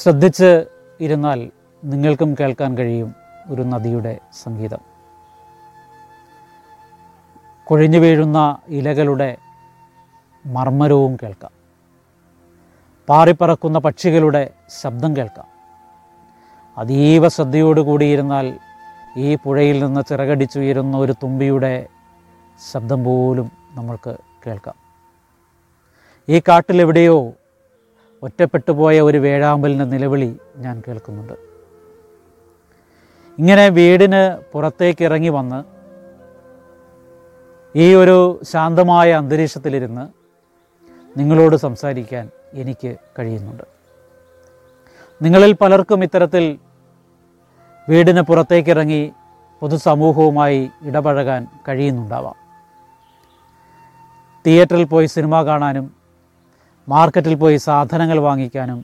ശ്രദ്ധിച്ച് ഇരുന്നാൽ നിങ്ങൾക്കും കേൾക്കാൻ കഴിയും ഒരു നദിയുടെ സംഗീതം. കൊഴിഞ്ഞു വീഴുന്ന ഇലകളുടെ മർമ്മരവും കേൾക്കാം, പാറിപ്പറക്കുന്ന പക്ഷികളുടെ ശബ്ദം കേൾക്കാം. അതീവ ശ്രദ്ധയോടുകൂടിയിരുന്നാൽ ഈ പുഴയിൽ നിന്ന് ചിറകടിച്ചുയരുന്ന ഒരു തുമ്പിയുടെ ശബ്ദം പോലും നമ്മൾക്ക് കേൾക്കാം. ഈ കാട്ടിലെവിടെയോ ഒറ്റപ്പെട്ടു പോയ ഒരു വേഴാമ്പലിൻ്റെ നിലവിളി ഞാൻ കേൾക്കുന്നുണ്ട്. ഇങ്ങനെ വീടിന് പുറത്തേക്കിറങ്ങി വന്ന് ഈ ഒരു ശാന്തമായ അന്തരീക്ഷത്തിലിരുന്ന് നിങ്ങളോട് സംസാരിക്കാൻ എനിക്ക് കഴിയുന്നുണ്ട്. നിങ്ങളിൽ പലർക്കും ഇത്തരത്തിൽ വീടിന് പുറത്തേക്കിറങ്ങി പൊതുസമൂഹവുമായി ഇടപഴകാൻ കഴിയുന്നുണ്ടാവാം. തിയേറ്ററിൽ പോയി സിനിമ കാണാനും മാർക്കറ്റിൽ പോയി സാധനങ്ങൾ വാങ്ങിക്കാനും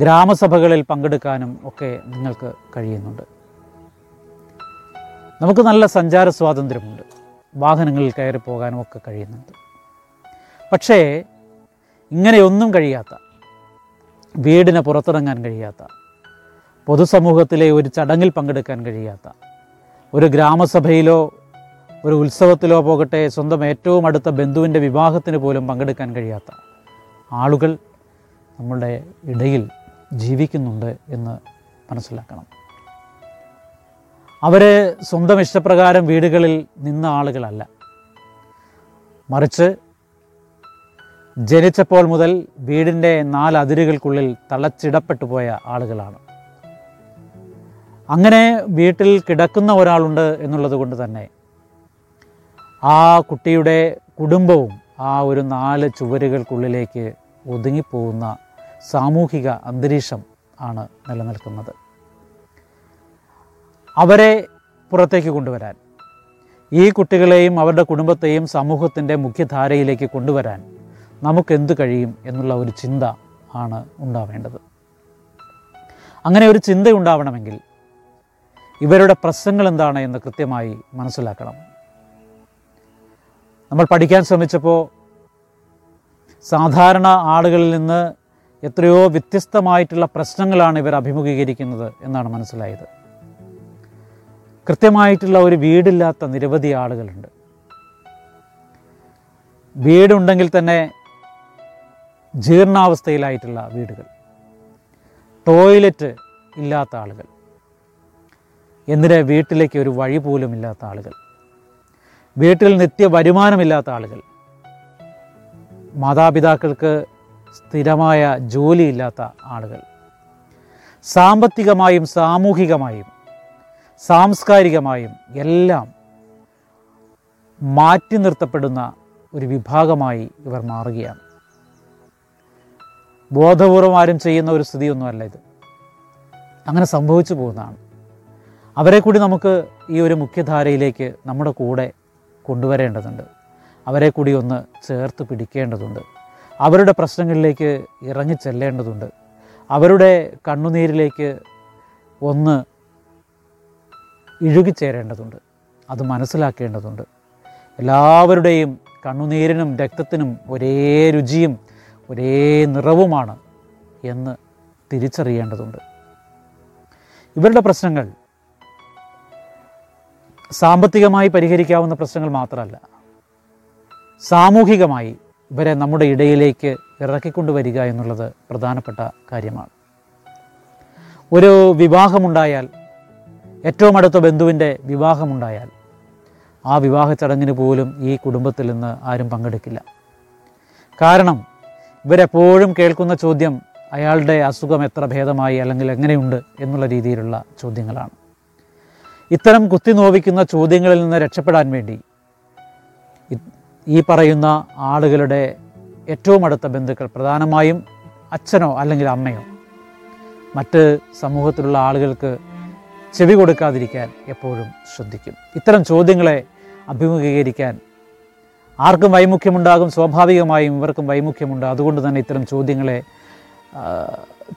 ഗ്രാമസഭകളിൽ പങ്കെടുക്കാനും ഒക്കെ നിങ്ങൾക്ക് കഴിയുന്നുണ്ട്. നമുക്ക് നല്ല സഞ്ചാര സ്വാതന്ത്ര്യമുണ്ട്, വാഹനങ്ങളിൽ കയറി പോകാനും ഒക്കെ കഴിയുന്നുണ്ട്. പക്ഷേ ഇങ്ങനെയൊന്നും കഴിയാത്ത, വീടിന് പുറത്തിറങ്ങാൻ കഴിയാത്ത, പൊതുസമൂഹത്തിലെ ഒരു ചടങ്ങിൽ പങ്കെടുക്കാൻ കഴിയാത്ത, ഒരു ഗ്രാമസഭയിലോ ഒരു ഉത്സവത്തിലോ പോകട്ടെ, സ്വന്തം ഏറ്റവും അടുത്ത ബന്ധുവിൻ്റെ വിവാഹത്തിന് പോലും പങ്കെടുക്കാൻ കഴിയാത്ത ആളുകൾ നമ്മുടെ ഇടയിൽ ജീവിക്കുന്നുണ്ട് എന്ന് മനസ്സിലാക്കണം. അവർ സ്വന്തം ഇഷ്ടപ്രകാരം വീടുകളിൽ നിന്ന ആളുകളല്ല, മറിച്ച് ജനിച്ചപ്പോൾ മുതൽ വീടിൻ്റെ 4 അതിരുകൾക്കുള്ളിൽ തളച്ചിടപ്പെട്ടു പോയ ആളുകളാണ്. അങ്ങനെ വീട്ടിൽ കിടക്കുന്ന ഒരാളുണ്ട് എന്നുള്ളത് കൊണ്ട് തന്നെ ആ കുട്ടിയുടെ കുടുംബവും ആ ഒരു 4 ചുവരുകൾക്കുള്ളിലേക്ക് ഒതുങ്ങിപ്പോകുന്ന സാമൂഹിക അന്തരീക്ഷം ആണ് നിലനിൽക്കുന്നത്. അവരെ പുറത്തേക്ക് കൊണ്ടുവരാൻ, ഈ കുട്ടികളെയും അവരുടെ കുടുംബത്തെയും സമൂഹത്തിൻ്റെ മുഖ്യധാരയിലേക്ക് കൊണ്ടുവരാൻ നമുക്കെന്ത് കഴിയും എന്നുള്ള ഒരു ചിന്ത ആണ് ഉണ്ടാവേണ്ടത്. അങ്ങനെ ഒരു ചിന്ത ഉണ്ടാവണമെങ്കിൽ ഇവരുടെ പ്രശ്നങ്ങൾ എന്താണ് എന്ന് കൃത്യമായി മനസ്സിലാക്കണം. നമ്മൾ പഠിക്കാൻ ശ്രമിച്ചപ്പോൾ സാധാരണ ആളുകളിൽ നിന്ന് എത്രയോ വ്യത്യസ്തമായിട്ടുള്ള പ്രശ്നങ്ങളാണ് ഇവർ അഭിമുഖീകരിക്കുന്നത് എന്നാണ് മനസ്സിലായത്. കൃത്യമായിട്ടുള്ള ഒരു വീടില്ലാത്ത നിരവധി ആളുകളുണ്ട്. വീടുണ്ടെങ്കിൽ തന്നെ ജീർണാവസ്ഥയിലായിട്ടുള്ള വീടുകൾ, ടോയ്ലറ്റ് ഇല്ലാത്ത ആളുകൾ, എന്തിന് വീട്ടിലേക്ക് ഒരു വഴി പോലും ഇല്ലാത്ത ആളുകൾ, വീട്ടിൽ നിത്യ വരുമാനമില്ലാത്ത ആളുകൾ, മാതാപിതാക്കൾക്ക് സ്ഥിരമായ ജോലിയില്ലാത്ത ആളുകൾ, സാമ്പത്തികമായും സാമൂഹികമായും സാംസ്കാരികമായും എല്ലാം മാറ്റി നിർത്തപ്പെടുന്ന ഒരു വിഭാഗമായി ഇവർ മാറുകയാണ്. ബോധപൂർവം ആരും ചെയ്യുന്ന ഒരു സ്ഥിതിയൊന്നുമല്ല ഇത്, അങ്ങനെ സംഭവിച്ചു പോകുന്നതാണ്. അവരെ കൂടി നമുക്ക് ഈ ഒരു മുഖ്യധാരയിലേക്ക് നമ്മുടെ കൂടെ കൊണ്ടുവരേണ്ടതുണ്ട്. അവരെ കൂടി ഒന്ന് ചേർത്ത് പിടിക്കേണ്ടതുണ്ട്. അവരുടെ പ്രശ്നങ്ങളിലേക്ക് ഇറങ്ങിച്ചെല്ലേണ്ടതുണ്ട്. അവരുടെ കണ്ണുനീരിലേക്ക് ഒന്ന് ഇഴുകിച്ചേരേണ്ടതുണ്ട്. അത് മനസ്സിലാക്കേണ്ടതുണ്ട്. എല്ലാവരുടെയും കണ്ണുനീരിനും രക്തത്തിനും ഒരേ രുചിയും ഒരേ നിറവുമാണ് എന്ന് തിരിച്ചറിയേണ്ടതുണ്ട്. ഇവരുടെ പ്രശ്നങ്ങൾ സാമ്പത്തികമായി പരിഹരിക്കാവുന്ന പ്രശ്നങ്ങൾ മാത്രമല്ല, സാമൂഹികമായി ഇവരെ നമ്മുടെ ഇടയിലേക്ക് ഇറക്കിക്കൊണ്ടുവരിക എന്നുള്ളത് പ്രധാനപ്പെട്ട കാര്യമാണ്. ഒരു വിവാഹമുണ്ടായാൽ, ഏറ്റവും അടുത്ത ബന്ധുവിൻ്റെ വിവാഹമുണ്ടായാൽ ആ വിവാഹ ചടങ്ങിന് പോലും ഈ കുടുംബത്തിൽ നിന്ന് ആരും പങ്കെടുക്കില്ല. കാരണം ഇവരെപ്പോഴും കേൾക്കുന്ന ചോദ്യം അയാളുടെ അസുഖം എത്ര ഭേദമായി അല്ലെങ്കിൽ എങ്ങനെയുണ്ട് എന്നുള്ള രീതിയിലുള്ള ചോദ്യങ്ങളാണ്. ഇത്തരം കുത്തിനോവിക്കുന്ന ചോദ്യങ്ങളിൽ നിന്ന് രക്ഷപ്പെടാൻ വേണ്ടി ഈ പറയുന്ന ആളുകളുടെ ഏറ്റവും അടുത്ത ബന്ധുക്കൾ, പ്രധാനമായും അച്ഛനോ അല്ലെങ്കിൽ അമ്മയോ, മറ്റ് സമൂഹത്തിലുള്ള ആളുകൾക്ക് ചെവി കൊടുക്കാതിരിക്കാൻ എപ്പോഴും ശ്രദ്ധിക്കും. ഇത്തരം ചോദ്യങ്ങളെ അഭിമുഖീകരിക്കാൻ ആർക്കും വൈമുഖ്യമുണ്ടാകും, സ്വാഭാവികമായും ഇവർക്കും വൈമുഖ്യമുണ്ട്. അതുകൊണ്ട് തന്നെ ഇത്തരം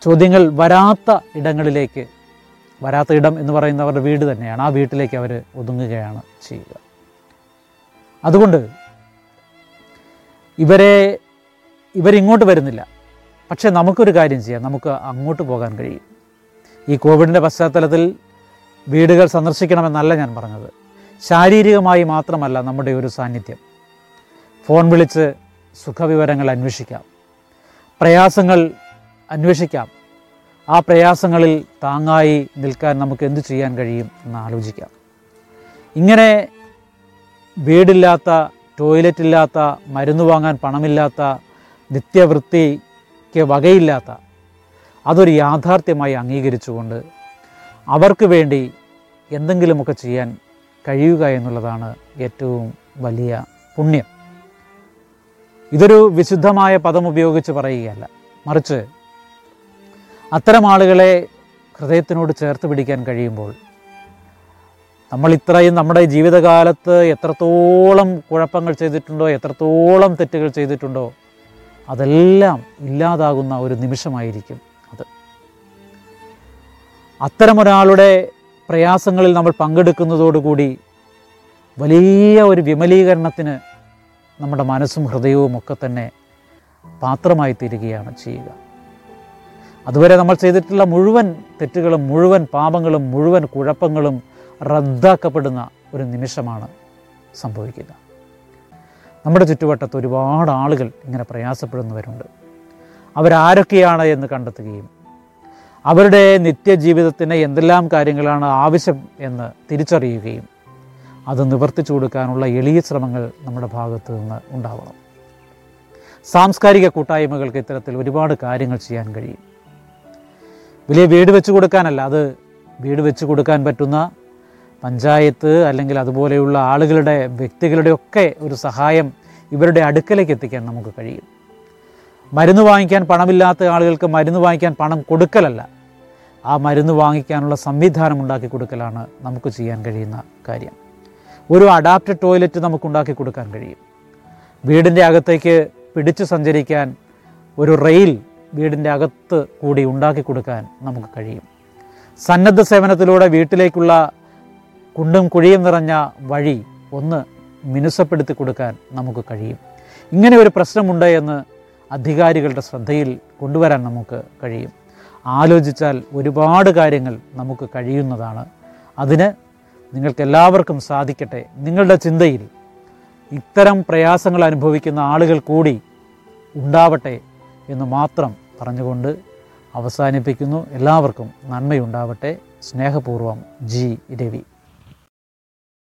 ചോദ്യങ്ങൾ വരാത്ത ഇടങ്ങളിലേക്ക്, വരാത്ത ഇടം എന്ന് പറയുന്നത് അവരുടെ വീട് തന്നെയാണ്, ആ വീട്ടിലേക്ക് അവർ ഒതുങ്ങുകയാണ് ചെയ്യുക. അതുകൊണ്ട് ഇവരിങ്ങോട്ട് വരുന്നില്ല, പക്ഷേ നമുക്കൊരു കാര്യം ചെയ്യാം, നമുക്ക് അങ്ങോട്ട് പോകാൻ കഴിയും. ഈ കോവിഡിൻ്റെ പശ്ചാത്തലത്തിൽ വീടുകൾ സന്ദർശിക്കണമെന്നല്ല ഞാൻ പറഞ്ഞത്. ശാരീരികമായി മാത്രമല്ല നമ്മുടെ ഒരു സാന്നിധ്യം, ഫോൺ വിളിച്ച് സുഖവിവരങ്ങൾ അന്വേഷിക്കാം, പ്രയാസങ്ങൾ അന്വേഷിക്കാം, ആ പ്രയാസങ്ങളിൽ താങ്ങായി നിൽക്കാൻ നമുക്ക് എന്തു ചെയ്യാൻ കഴിയും എന്ന് ആലോചിക്കാം. ഇങ്ങനെ വീടില്ലാത്ത, ടോയ്ലറ്റില്ലാത്ത, മരുന്ന് വാങ്ങാൻ പണമില്ലാത്ത, നിത്യവൃത്തിക്ക് വകയില്ലാത്ത അതൊരു യാഥാർത്ഥ്യമായി അംഗീകരിച്ചുകൊണ്ട് അവർക്ക് വേണ്ടി എന്തെങ്കിലുമൊക്കെ ചെയ്യാൻ കഴിയുക എന്നുള്ളതാണ് ഏറ്റവും വലിയ പുണ്യം. ഇതൊരു വിശുദ്ധമായ പദം ഉപയോഗിച്ച് പറയുകയല്ല, മറിച്ച് അത്തരം ആളുകളെ ഹൃദയത്തിനോട് ചേർത്ത് പിടിക്കാൻ കഴിയുമ്പോൾ നമ്മൾ ഇത്രയും നമ്മുടെ ജീവിതകാലത്ത് എത്രത്തോളം കുഴപ്പങ്ങൾ ചെയ്തിട്ടുണ്ടോ, എത്രത്തോളം തെറ്റുകൾ ചെയ്തിട്ടുണ്ടോ അതെല്ലാം ഇല്ലാതാകുന്ന ഒരു നിമിഷമായിരിക്കും അത്. അത്തരമൊരാളുടെ പ്രയാസങ്ങളിൽ നമ്മൾ പങ്കെടുക്കുന്നതോടുകൂടി വലിയ ഒരു വിമലീകരണത്തിന് നമ്മുടെ മനസ്സും ഹൃദയവും ഒക്കെ തന്നെ പാത്രമായി തീരുകയാണ് ചെയ്യുക. അതുവരെ നമ്മൾ ചെയ്തിട്ടുള്ള മുഴുവൻ തെറ്റുകളും, മുഴുവൻ പാപങ്ങളും, മുഴുവൻ കുഴപ്പങ്ങളും റദ്ദാക്കപ്പെടുന്ന ഒരു നിമിഷമാണ് സംഭവിക്കുക. നമ്മുടെ ചുറ്റുവട്ടത്ത് ഒരുപാട് ആളുകൾ ഇങ്ങനെ പ്രയാസപ്പെടുന്നവരുണ്ട്. അവരാരൊക്കെയാണ് എന്ന് കണ്ടെത്തുകയും അവരുടെ നിത്യജീവിതത്തിന് എന്തെല്ലാം കാര്യങ്ങളാണ് ആവശ്യം എന്ന് തിരിച്ചറിയുകയും അത് നിവർത്തിച്ചു കൊടുക്കാനുള്ള എളിയ ശ്രമങ്ങൾ നമ്മുടെ ഭാഗത്തു നിന്ന് ഉണ്ടാവണം. സാംസ്കാരിക കൂട്ടായ്മകൾക്ക് ഇത്തരത്തിൽ ഒരുപാട് കാര്യങ്ങൾ ചെയ്യാൻ കഴിയും. വലിയ വീട് വെച്ച് കൊടുക്കാനല്ല, അത് വീട് വെച്ച് കൊടുക്കാൻ പറ്റുന്ന പഞ്ചായത്ത് അല്ലെങ്കിൽ അതുപോലെയുള്ള ആളുകളുടെ, വ്യക്തികളുടെയൊക്കെ ഒരു സഹായം ഇവരുടെ അടുക്കലേക്ക് എത്തിക്കാൻ നമുക്ക് കഴിയും. മരുന്ന് വാങ്ങിക്കാൻ പണമില്ലാത്ത ആളുകൾക്ക് മരുന്ന് വാങ്ങിക്കാൻ പണം കൊടുക്കലല്ല, ആ മരുന്ന് വാങ്ങിക്കാനുള്ള സംവിധാനം ഉണ്ടാക്കി കൊടുക്കലാണ് നമുക്ക് ചെയ്യാൻ കഴിയുന്ന കാര്യം. ഒരു അഡാപ്റ്റഡ് ടോയ്ലറ്റ് നമുക്കുണ്ടാക്കി കൊടുക്കാൻ കഴിയും. വീടിൻ്റെ അകത്തേക്ക് പിടിച്ചു സഞ്ചരിക്കാൻ ഒരു റെയിൽ വീടിൻ്റെ അകത്ത് കൂടി ഉണ്ടാക്കി കൊടുക്കാൻ നമുക്ക് കഴിയും. സന്നദ്ധ സേവനത്തിലൂടെ വീട്ടിലേക്കുള്ള കുണ്ടും കുഴിയും നിറഞ്ഞ വഴി ഒന്ന് മിനുസപ്പെടുത്തി കൊടുക്കാൻ നമുക്ക് കഴിയും. ഇങ്ങനെ ഒരു പ്രശ്നമുണ്ട് എന്ന് അധികാരികളുടെ ശ്രദ്ധയിൽ കൊണ്ടുവരാൻ നമുക്ക് കഴിയും. ആലോചിച്ചാൽ ഒരുപാട് കാര്യങ്ങൾ നമുക്ക് കഴിയുന്നതാണ്. അതിന് നിങ്ങൾക്കെല്ലാവർക്കും സാധിക്കട്ടെ. നിങ്ങളുടെ ചിന്തയിൽ ഇത്തരം പ്രയാസങ്ങൾ അനുഭവിക്കുന്ന ആളുകൾ കൂടി ഉണ്ടാവട്ടെ എന്ന് മാത്രം പറഞ്ഞുകൊണ്ട് അവസാനിപ്പിക്കുന്നു. എല്ലാവർക്കും നന്മയുണ്ടാവട്ടെ. സ്നേഹപൂർവം, ജി രവി.